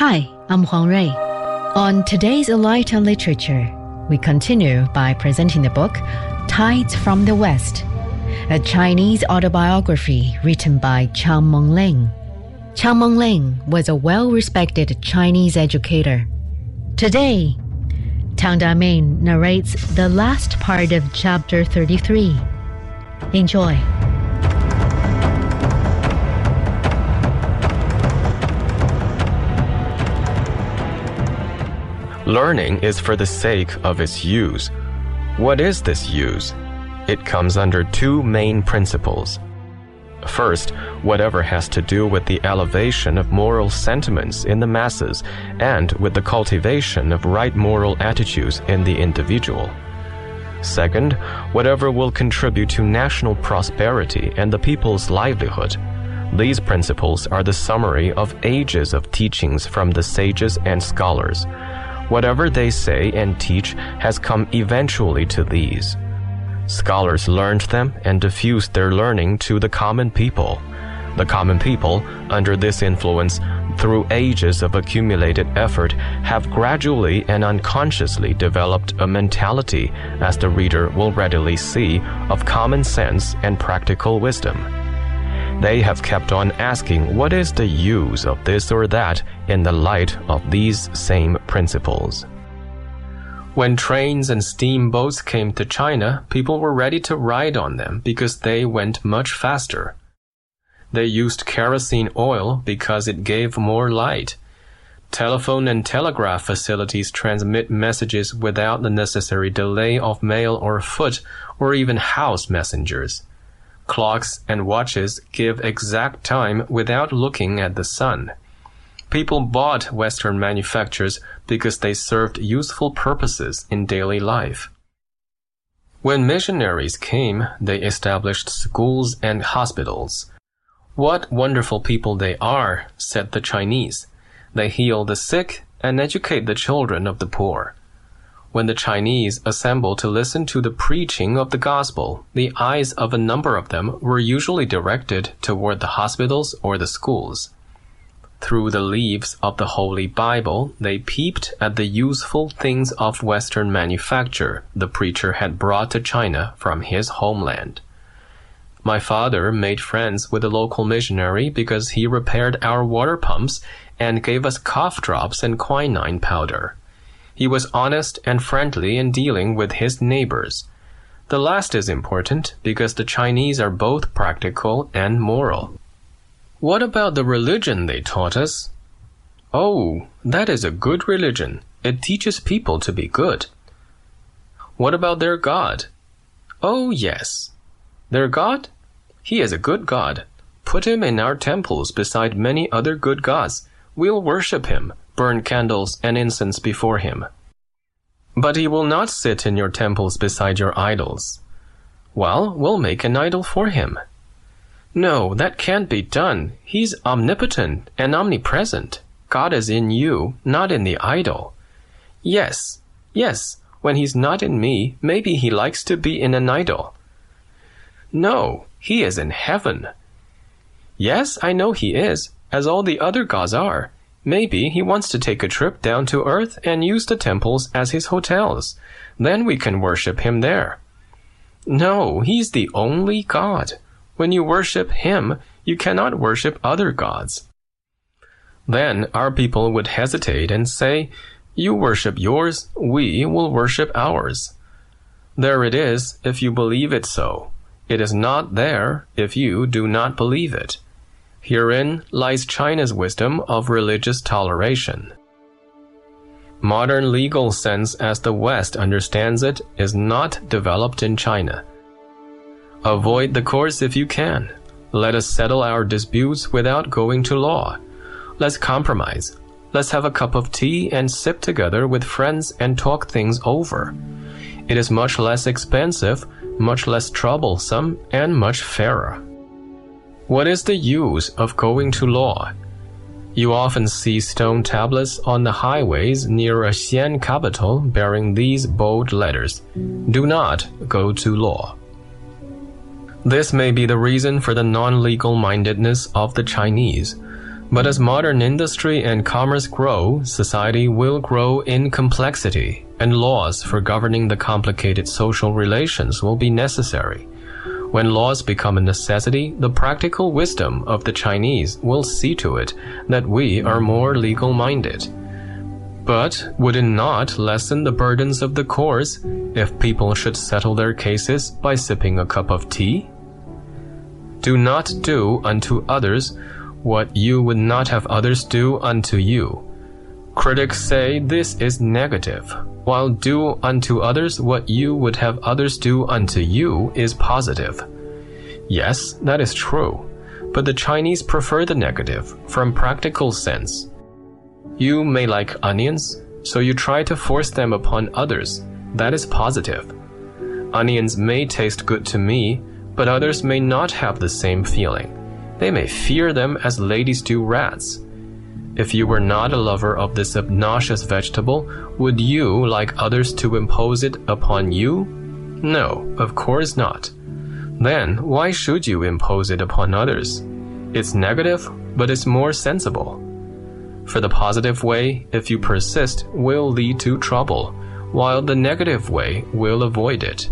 Hi, I'm Huang Rui. On today's Alight on Literature, we continue by presenting the book Tides from the West, a Chinese autobiography written by Chiang Monlin. Chiang Monlin was a well-respected Chinese educator. Today, Tang Da-Ming narrates the last part of Chapter 33. Enjoy. Learning is for the sake of its use. What is this use? It comes under two main principles. First, whatever has to do with the elevation of moral sentiments in the masses and with the cultivation of right moral attitudes in the individual. Second, whatever will contribute to national prosperity and the people's livelihood. These principles are the summary of ages of teachings from the sages and scholars. Whatever they say and teach has come eventually to these. Scholars learned them and diffused their learning to the common people. The common people, under this influence, through ages of accumulated effort, have gradually and unconsciously developed a mentality, as the reader will readily see, of common sense and practical wisdom. They have kept on asking what is the use of this or that in the light of these same principles. When trains and steamboats came to China, people were ready to ride on them because they went much faster. They used kerosene oil because it gave more light. Telephone and telegraph facilities transmit messages without the necessary delay of mail or foot or even house messengers. Clocks and watches give exact time without looking at the sun. People bought Western manufactures because they served useful purposes in daily life. When missionaries came, they established schools and hospitals. "What wonderful people they are," said the Chinese. "They heal the sick and educate the children of the poor." When the Chinese assembled to listen to the preaching of the gospel, the eyes of a number of them were usually directed toward the hospitals or the schools. Through the leaves of the Holy Bible, they peeped at the useful things of Western manufacture the preacher had brought to China from his homeland. My father made friends with a local missionary because he repaired our water pumps and gave us cough drops and quinine powder. He was honest and friendly in dealing with his neighbors. The last is important because the Chinese are both practical and moral. What about the religion they taught us? "Oh, that is a good religion. It teaches people to be good." "What about their God?" "Oh, yes." "Their God? He is a good God. Put him in our temples beside many other good gods. We'll worship him. Burn candles and incense before him." "But he will not sit in your temples beside your idols." "Well, we'll make an idol for him." "No, that can't be done. He's omnipotent and omnipresent. God is in you, not in the idol." "Yes, yes, when he's not in me, maybe he likes to be in an idol." "No, he is in heaven." "Yes, I know he is, as all the other gods are. Maybe he wants to take a trip down to earth and use the temples as his hotels. Then we can worship him there." "No, he's the only God. When you worship him, you cannot worship other gods." Then our people would hesitate and say, "You worship yours, we will worship ours." There it is, if you believe it so. It is not there, if you do not believe it. Herein lies China's wisdom of religious toleration. Modern legal sense as the West understands it is not developed in China. Avoid the courts if you can. Let us settle our disputes without going to law. Let's compromise. Let's have a cup of tea and sip together with friends and talk things over. It is much less expensive, much less troublesome, and much fairer. What is the use of going to law? You often see stone tablets on the highways near a Xian capital bearing these bold letters, "Do not go to law." This may be the reason for the non-legal mindedness of the Chinese. But as modern industry and commerce grow, society will grow in complexity, and laws for governing the complicated social relations will be necessary. When laws become a necessity, the practical wisdom of the Chinese will see to it that we are more legal-minded. But would it not lessen the burdens of the courts if people should settle their cases by sipping a cup of tea? Do not do unto others what you would not have others do unto you. Critics say this is negative, while do unto others what you would have others do unto you is positive. Yes, that is true, but the Chinese prefer the negative from practical sense. You may like onions, so you try to force them upon others. That is positive. Onions may taste good to me, but others may not have the same feeling. They may fear them as ladies do rats. If you were not a lover of this obnoxious vegetable, would you like others to impose it upon you? No, of course not. Then why should you impose it upon others? It's negative, but it's more sensible. For the positive way, if you persist, will lead to trouble, while the negative way will avoid it.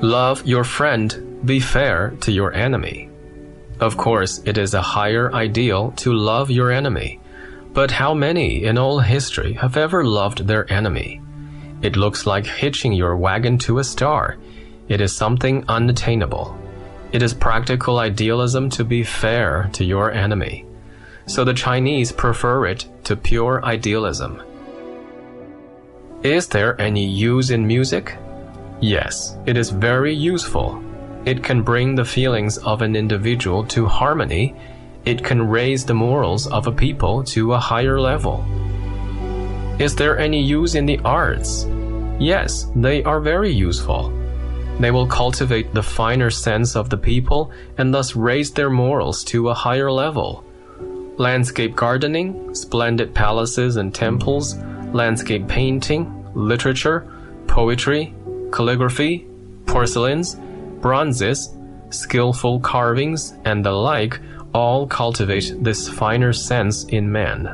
Love your friend. Be fair to your enemy. Of course, it is a higher ideal to love your enemy, but how many in all history have ever loved their enemy? It looks like hitching your wagon to a star. It is something unattainable. It is practical idealism to be fair to your enemy. So the Chinese prefer it to pure idealism. Is there any use in music? Yes, it is very useful. It can bring the feelings of an individual to harmony. It can raise the morals of a people to a higher level. Is there any use in the arts? Yes, they are very useful. They will cultivate the finer sense of the people and thus raise their morals to a higher level. Landscape gardening, splendid palaces and temples, landscape painting, literature, poetry, calligraphy, porcelains, bronzes, skillful carvings, and the like all cultivate this finer sense in man.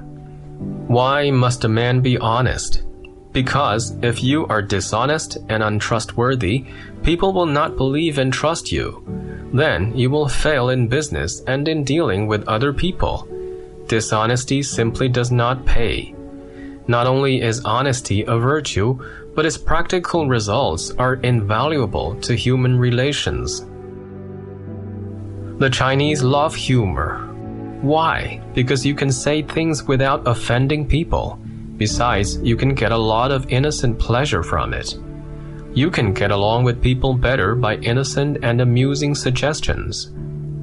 Why must a man be honest? Because if you are dishonest and untrustworthy, people will not believe and trust you. Then you will fail in business and in dealing with other people. Dishonesty simply does not pay. Not only is honesty a virtue, but its practical results are invaluable to human relations. The Chinese love humor. Why? Because you can say things without offending people. Besides, you can get a lot of innocent pleasure from it. You can get along with people better by innocent and amusing suggestions.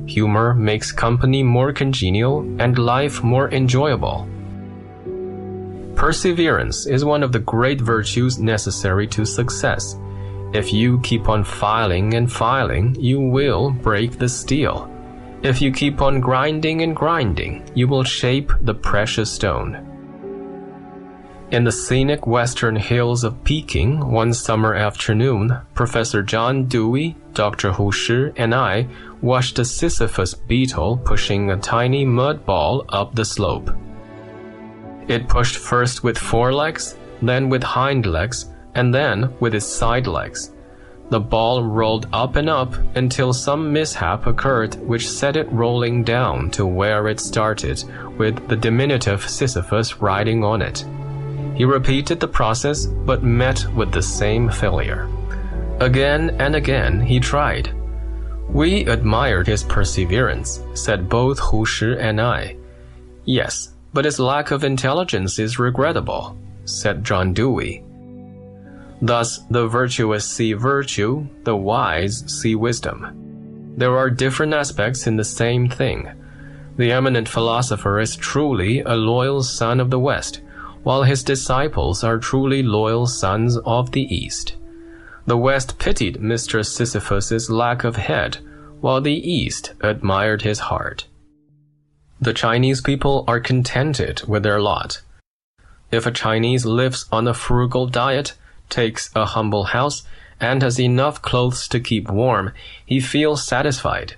Humor makes company more congenial and life more enjoyable. Perseverance is one of the great virtues necessary to success. If you keep on filing and filing, you will break the steel. If you keep on grinding and grinding, you will shape the precious stone. In the scenic western hills of Peking, one summer afternoon, Professor John Dewey, Dr. Hu Shi, and I watched a Sisyphus beetle pushing a tiny mud ball up the slope. It pushed first with forelegs, then with hind legs, and then with its side legs. The ball rolled up and up until some mishap occurred which set it rolling down to where it started, with the diminutive Sisyphus riding on it. He repeated the process but met with the same failure. Again and again he tried. We admired his perseverance, said both Hu Shi and I. Yes. But his lack of intelligence is regrettable, said John Dewey. Thus, the virtuous see virtue, the wise see wisdom. There are different aspects in the same thing. The eminent philosopher is truly a loyal son of the West, while his disciples are truly loyal sons of the East. The West pitied Mr. Sisyphus's lack of head, while the East admired his heart. The Chinese people are contented with their lot. If a Chinese lives on a frugal diet, takes a humble house, and has enough clothes to keep warm, he feels satisfied.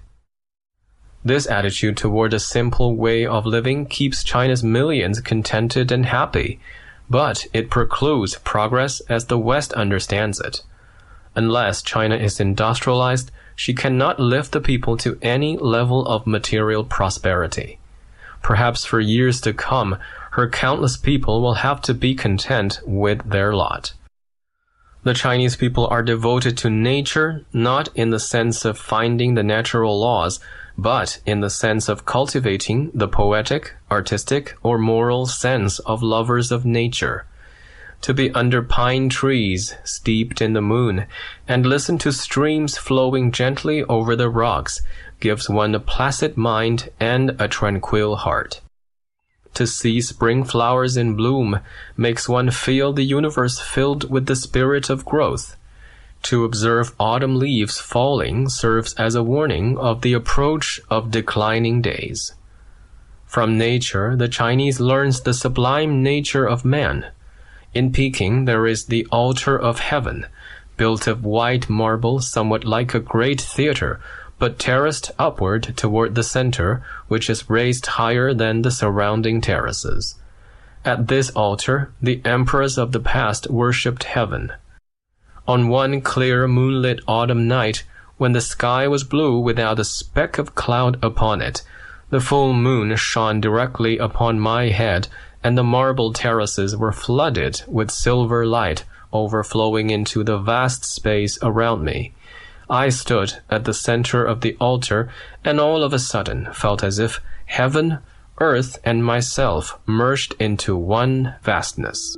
This attitude toward a simple way of living keeps China's millions contented and happy, but it precludes progress as the West understands it. Unless China is industrialized, she cannot lift the people to any level of material prosperity. Perhaps for years to come, her countless people will have to be content with their lot. The Chinese people are devoted to nature, not in the sense of finding the natural laws, but in the sense of cultivating the poetic, artistic, or moral sense of lovers of nature. To be under pine trees, steeped in the moon, and listen to streams flowing gently over the rocks gives one a placid mind and a tranquil heart. To see spring flowers in bloom makes one feel the universe filled with the spirit of growth. To observe autumn leaves falling serves as a warning of the approach of declining days. From nature, the Chinese learns the sublime nature of man. In Peking, there is the altar of heaven, built of white marble somewhat like a great theater, but terraced upward toward the center, which is raised higher than the surrounding terraces. At this altar, the emperors of the past worshipped heaven. On one clear moonlit autumn night, when the sky was blue without a speck of cloud upon it, the full moon shone directly upon my head, and the marble terraces were flooded with silver light overflowing into the vast space around me. I stood at the center of the altar and all of a sudden felt as if heaven, earth, and myself merged into one vastness.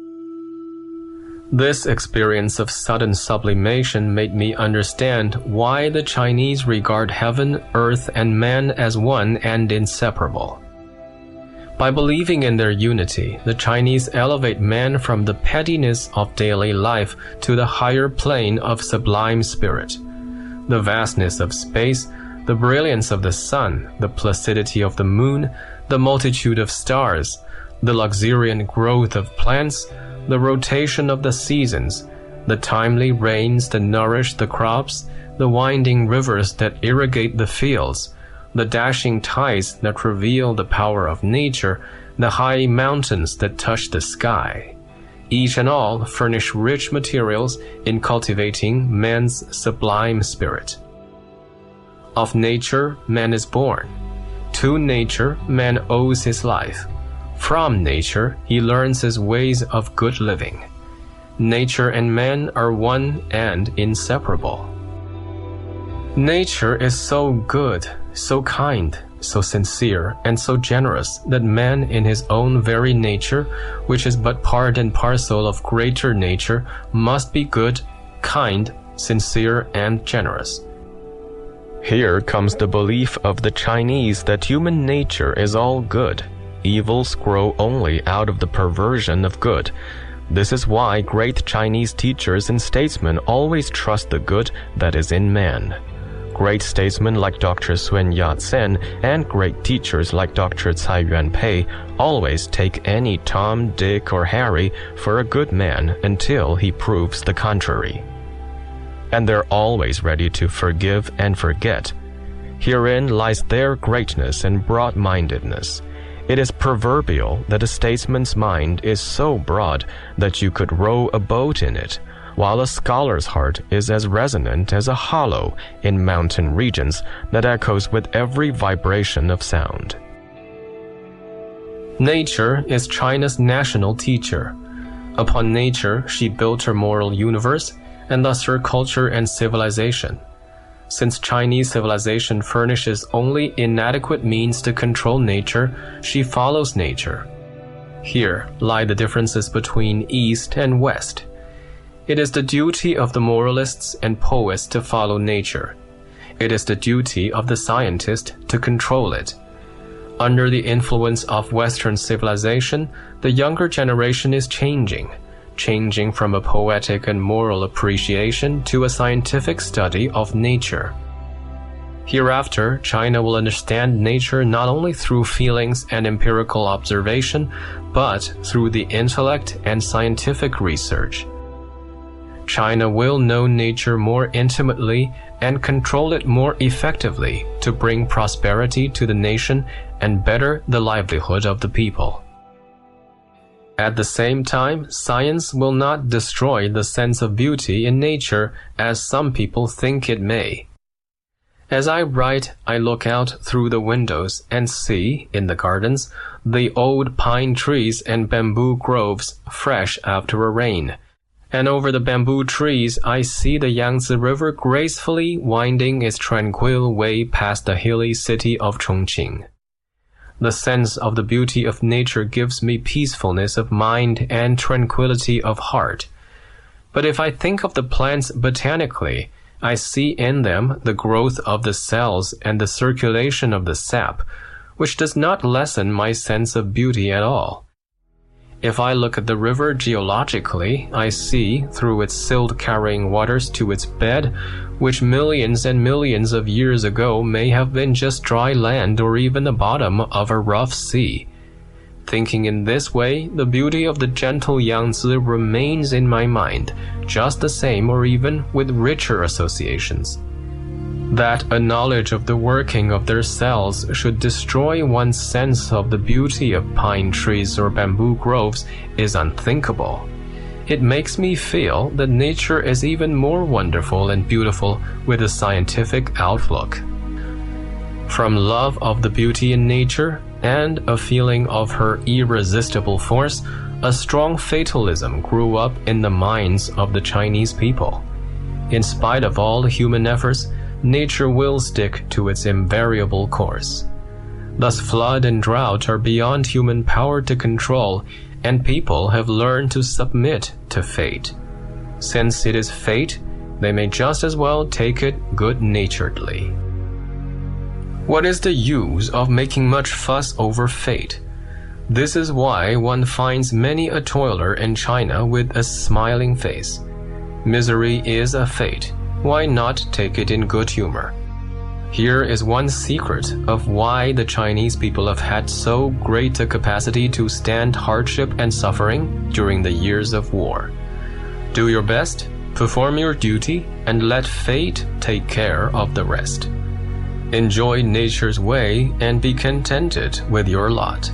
This experience of sudden sublimation made me understand why the Chinese regard heaven, earth, and man as one and inseparable. By believing in their unity, the Chinese elevate man from the pettiness of daily life to the higher plane of sublime spirit. The vastness of space, the brilliance of the sun, the placidity of the moon, the multitude of stars, the luxuriant growth of plants, the rotation of the seasons, the timely rains that nourish the crops, the winding rivers that irrigate the fields, the dashing tides that reveal the power of nature, the high mountains that touch the sky. Each and all furnish rich materials in cultivating man's sublime spirit. Of nature, man is born. To nature, man owes his life. From nature, he learns his ways of good living. Nature and man are one and inseparable. Nature is so good, so kind, so sincere, and so generous that man in his own very nature, which is but part and parcel of greater nature, must be good, kind, sincere, and generous. Here comes the belief of the Chinese that human nature is all good. Evils grow only out of the perversion of good. This is why great Chinese teachers and statesmen always trust the good that is in man. Great statesmen like Dr. Sun Yat-sen and great teachers like Dr. Tsai Yuan-pei always take any Tom, Dick, or Harry for a good man until he proves the contrary. And they're always ready to forgive and forget. Herein lies their greatness and broad-mindedness. It is proverbial that a statesman's mind is so broad that you could row a boat in it, while a scholar's heart is as resonant as a hollow in mountain regions that echoes with every vibration of sound. Nature is China's national teacher. Upon nature, she built her moral universe, and thus her culture and civilization. Since Chinese civilization furnishes only inadequate means to control nature, she follows nature. Here lie the differences between East and West. It is the duty of the moralists and poets to follow nature. it is the duty of the scientist to control it. Under the influence of Western civilization, the younger generation is changing from a poetic and moral appreciation to a scientific study of nature. Hereafter, China will understand nature not only through feelings and empirical observation, but through the intellect and scientific research. China will know nature more intimately and control it more effectively to bring prosperity to the nation and better the livelihood of the people. At the same time, science will not destroy the sense of beauty in nature as some people think it may. As I write, I look out through the windows and see, in the gardens, the old pine trees and bamboo groves fresh after a rain. And over the bamboo trees, I see the Yangtze River gracefully winding its tranquil way past the hilly city of Chongqing. The sense of the beauty of nature gives me peacefulness of mind and tranquility of heart. But if I think of the plants botanically, I see in them the growth of the cells and the circulation of the sap, which does not lessen my sense of beauty at all. If I look at the river geologically, I see, through its silt-carrying waters to its bed, which millions and millions of years ago may have been just dry land or even the bottom of a rough sea. Thinking in this way, the beauty of the gentle Yangtze remains in my mind, just the same or even with richer associations. That a knowledge of the working of their cells should destroy one's sense of the beauty of pine trees or bamboo groves is unthinkable. It makes me feel that nature is even more wonderful and beautiful with a scientific outlook. From love of the beauty in nature and a feeling of her irresistible force, a strong fatalism grew up in the minds of the Chinese people. In spite of all human efforts, nature will stick to its invariable course. Thus flood and drought are beyond human power to control, and people have learned to submit to fate. Since it is fate, they may just as well take it good-naturedly. What is the use of making much fuss over fate? This is why one finds many a toiler in China with a smiling face. Misery is a fate. Why not take it in good humor? Here is one secret of why the Chinese people have had so great a capacity to stand hardship and suffering during the years of war. Do your best, perform your duty, and let fate take care of the rest. Enjoy nature's way and be contented with your lot.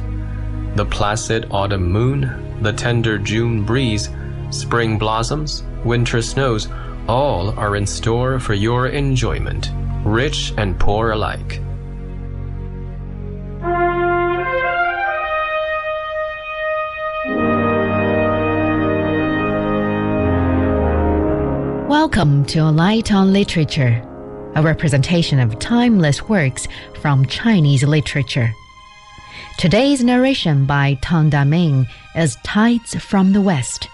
The placid autumn moon, the tender June breeze, spring blossoms, winter snows, all are in store for your enjoyment, rich and poor alike. Welcome to Alight on Literature, a representation of timeless works from Chinese literature. Today's narration by Tang Da-Ming is Tides from the West,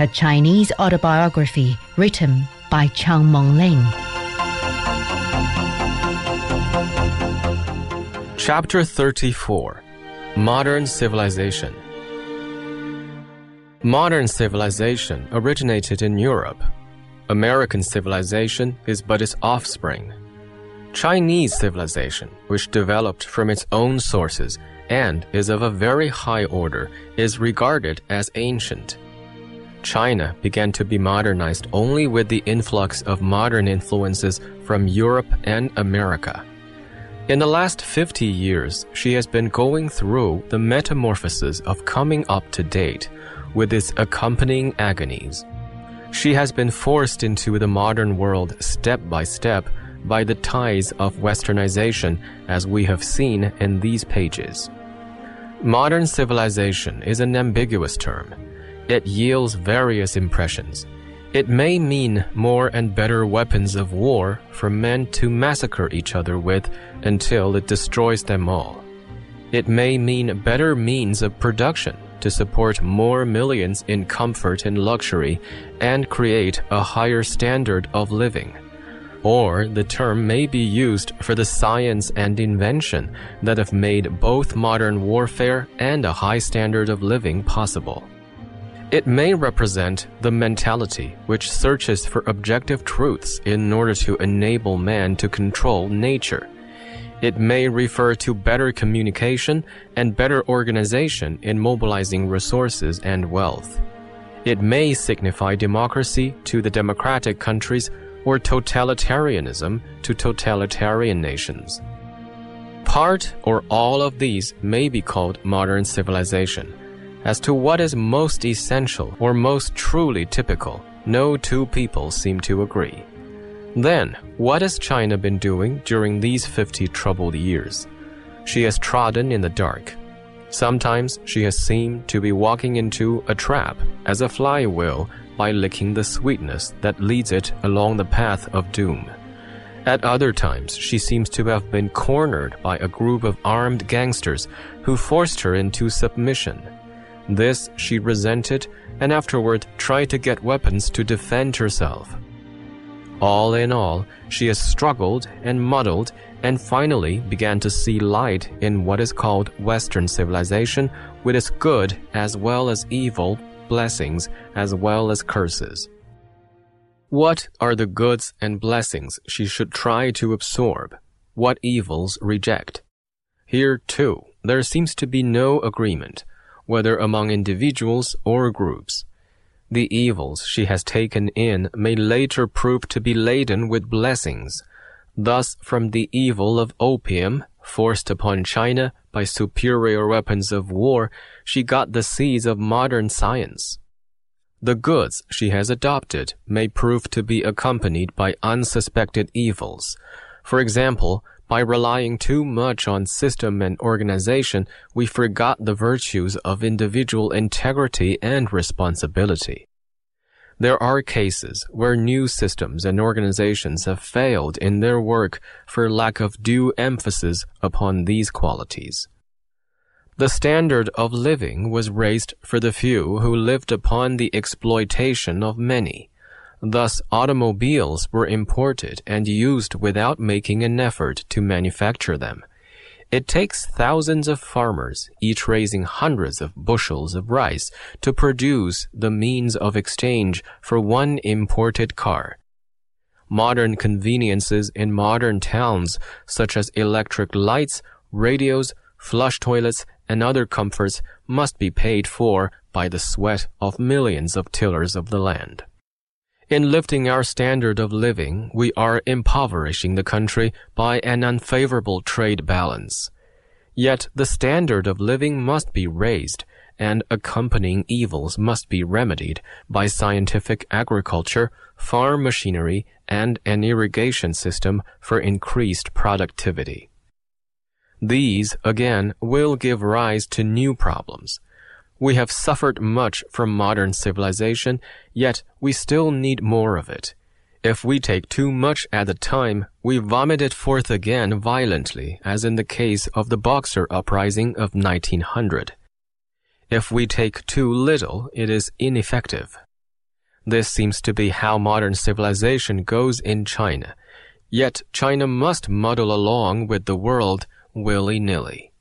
a Chinese autobiography written by Chiang Monlin. Chapter 34. Modern Civilization. Modern civilization originated in Europe. American civilization is but its offspring. Chinese civilization, which developed from its own sources and is of a very high order, is regarded as ancient. China began to be modernized only with the influx of modern influences from Europe and America. In the last 50 years, she has been going through the metamorphosis of coming up to date with its accompanying agonies. She has been forced into the modern world step by step by the tides of westernization, as we have seen in these pages. Modern civilization is an ambiguous term. It yields various impressions. It may mean more and better weapons of war for men to massacre each other with until it destroys them all. It may mean better means of production to support more millions in comfort and luxury and create a higher standard of living. Or the term may be used for the science and invention that have made both modern warfare and a high standard of living possible. It may represent the mentality which searches for objective truths in order to enable man to control nature. It may refer to better communication and better organization in mobilizing resources and wealth. It may signify democracy to the democratic countries or totalitarianism to totalitarian nations. Part or all of these may be called modern civilization. As to what is most essential or most truly typical, no two people seem to agree. Then, what has China been doing during these 50 troubled years? She has trodden in the dark. Sometimes she has seemed to be walking into a trap as a fly will by licking the sweetness that leads it along the path of doom. At other times, she seems to have been cornered by a group of armed gangsters who forced her into submission. This she resented and afterward tried to get weapons to defend herself. All in all, she has struggled and muddled and finally began to see light in what is called Western civilization with its good as well as evil, blessings as well as curses. What are the goods and blessings she should try to absorb? What evils reject? Here, too, there seems to be no agreement, whether among individuals or groups. The evils she has taken in may later prove to be laden with blessings. Thus, from the evil of opium, forced upon China by superior weapons of war, she got the seeds of modern science. The goods she has adopted may prove to be accompanied by unsuspected evils. For example, by relying too much on system and organization, we forgot the virtues of individual integrity and responsibility. There are cases where new systems and organizations have failed in their work for lack of due emphasis upon these qualities. The standard of living was raised for the few who lived upon the exploitation of many. Thus, automobiles were imported and used without making an effort to manufacture them. It takes thousands of farmers, each raising hundreds of bushels of rice, to produce the means of exchange for one imported car. Modern conveniences in modern towns, such as electric lights, radios, flush toilets, and other comforts, must be paid for by the sweat of millions of tillers of the land. In lifting our standard of living, we are impoverishing the country by an unfavorable trade balance. Yet the standard of living must be raised, and accompanying evils must be remedied by scientific agriculture, farm machinery, and an irrigation system for increased productivity. These, again, will give rise to new problems. We have suffered much from modern civilization, yet we still need more of it. If we take too much at a time, we vomit it forth again violently, as in the case of the Boxer Uprising of 1900. If we take too little, it is ineffective. This seems to be how modern civilization goes in China. Yet China must muddle along with the world willy-nilly.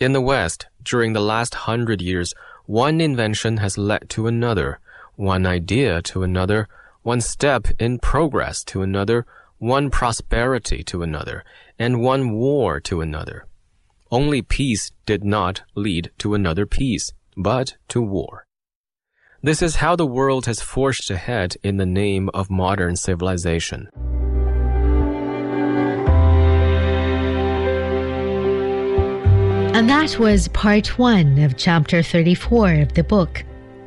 In the West, during the last 100 years, one invention has led to another, one idea to another, one step in progress to another, one prosperity to another, and one war to another. Only peace did not lead to another peace, but to war. This is how the world has forged ahead in the name of modern civilization. And that was part 1 of chapter 34 of the book,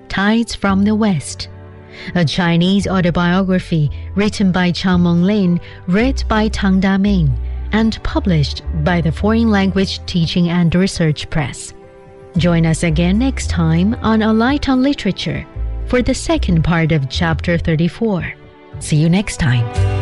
Tides from the West, a Chinese autobiography written by Chiang Monlin, read by Tang Da-Ming, and published by the Foreign Language Teaching and Research Press. Join us again next time on Alight on Literature for the second part of chapter 34. See you next time.